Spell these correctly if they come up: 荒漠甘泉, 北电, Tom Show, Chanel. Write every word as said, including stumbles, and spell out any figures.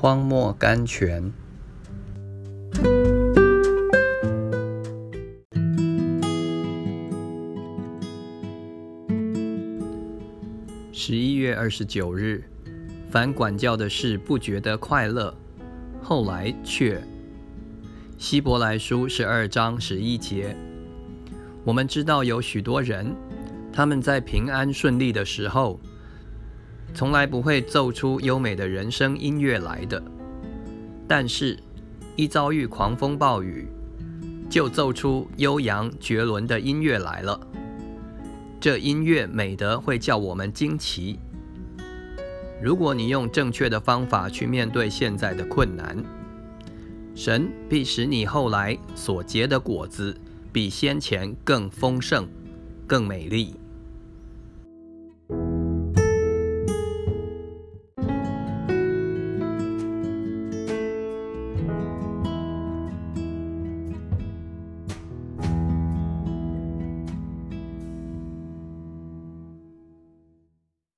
荒漠甘泉。十一月二十九日，凡管教的事不觉得快乐，后来却。希伯来书十二章十一节。我们知道有许多人，他们在平安顺利的时候，从来不会奏出优美的人生音乐来的，但是，一遭遇狂风暴雨，就奏出悠扬绝伦的音乐来了。这音乐美得会叫我们惊奇。如果你用正确的方法去面对现在的困难，神必使你后来所结的果子比先前更丰盛、更美丽。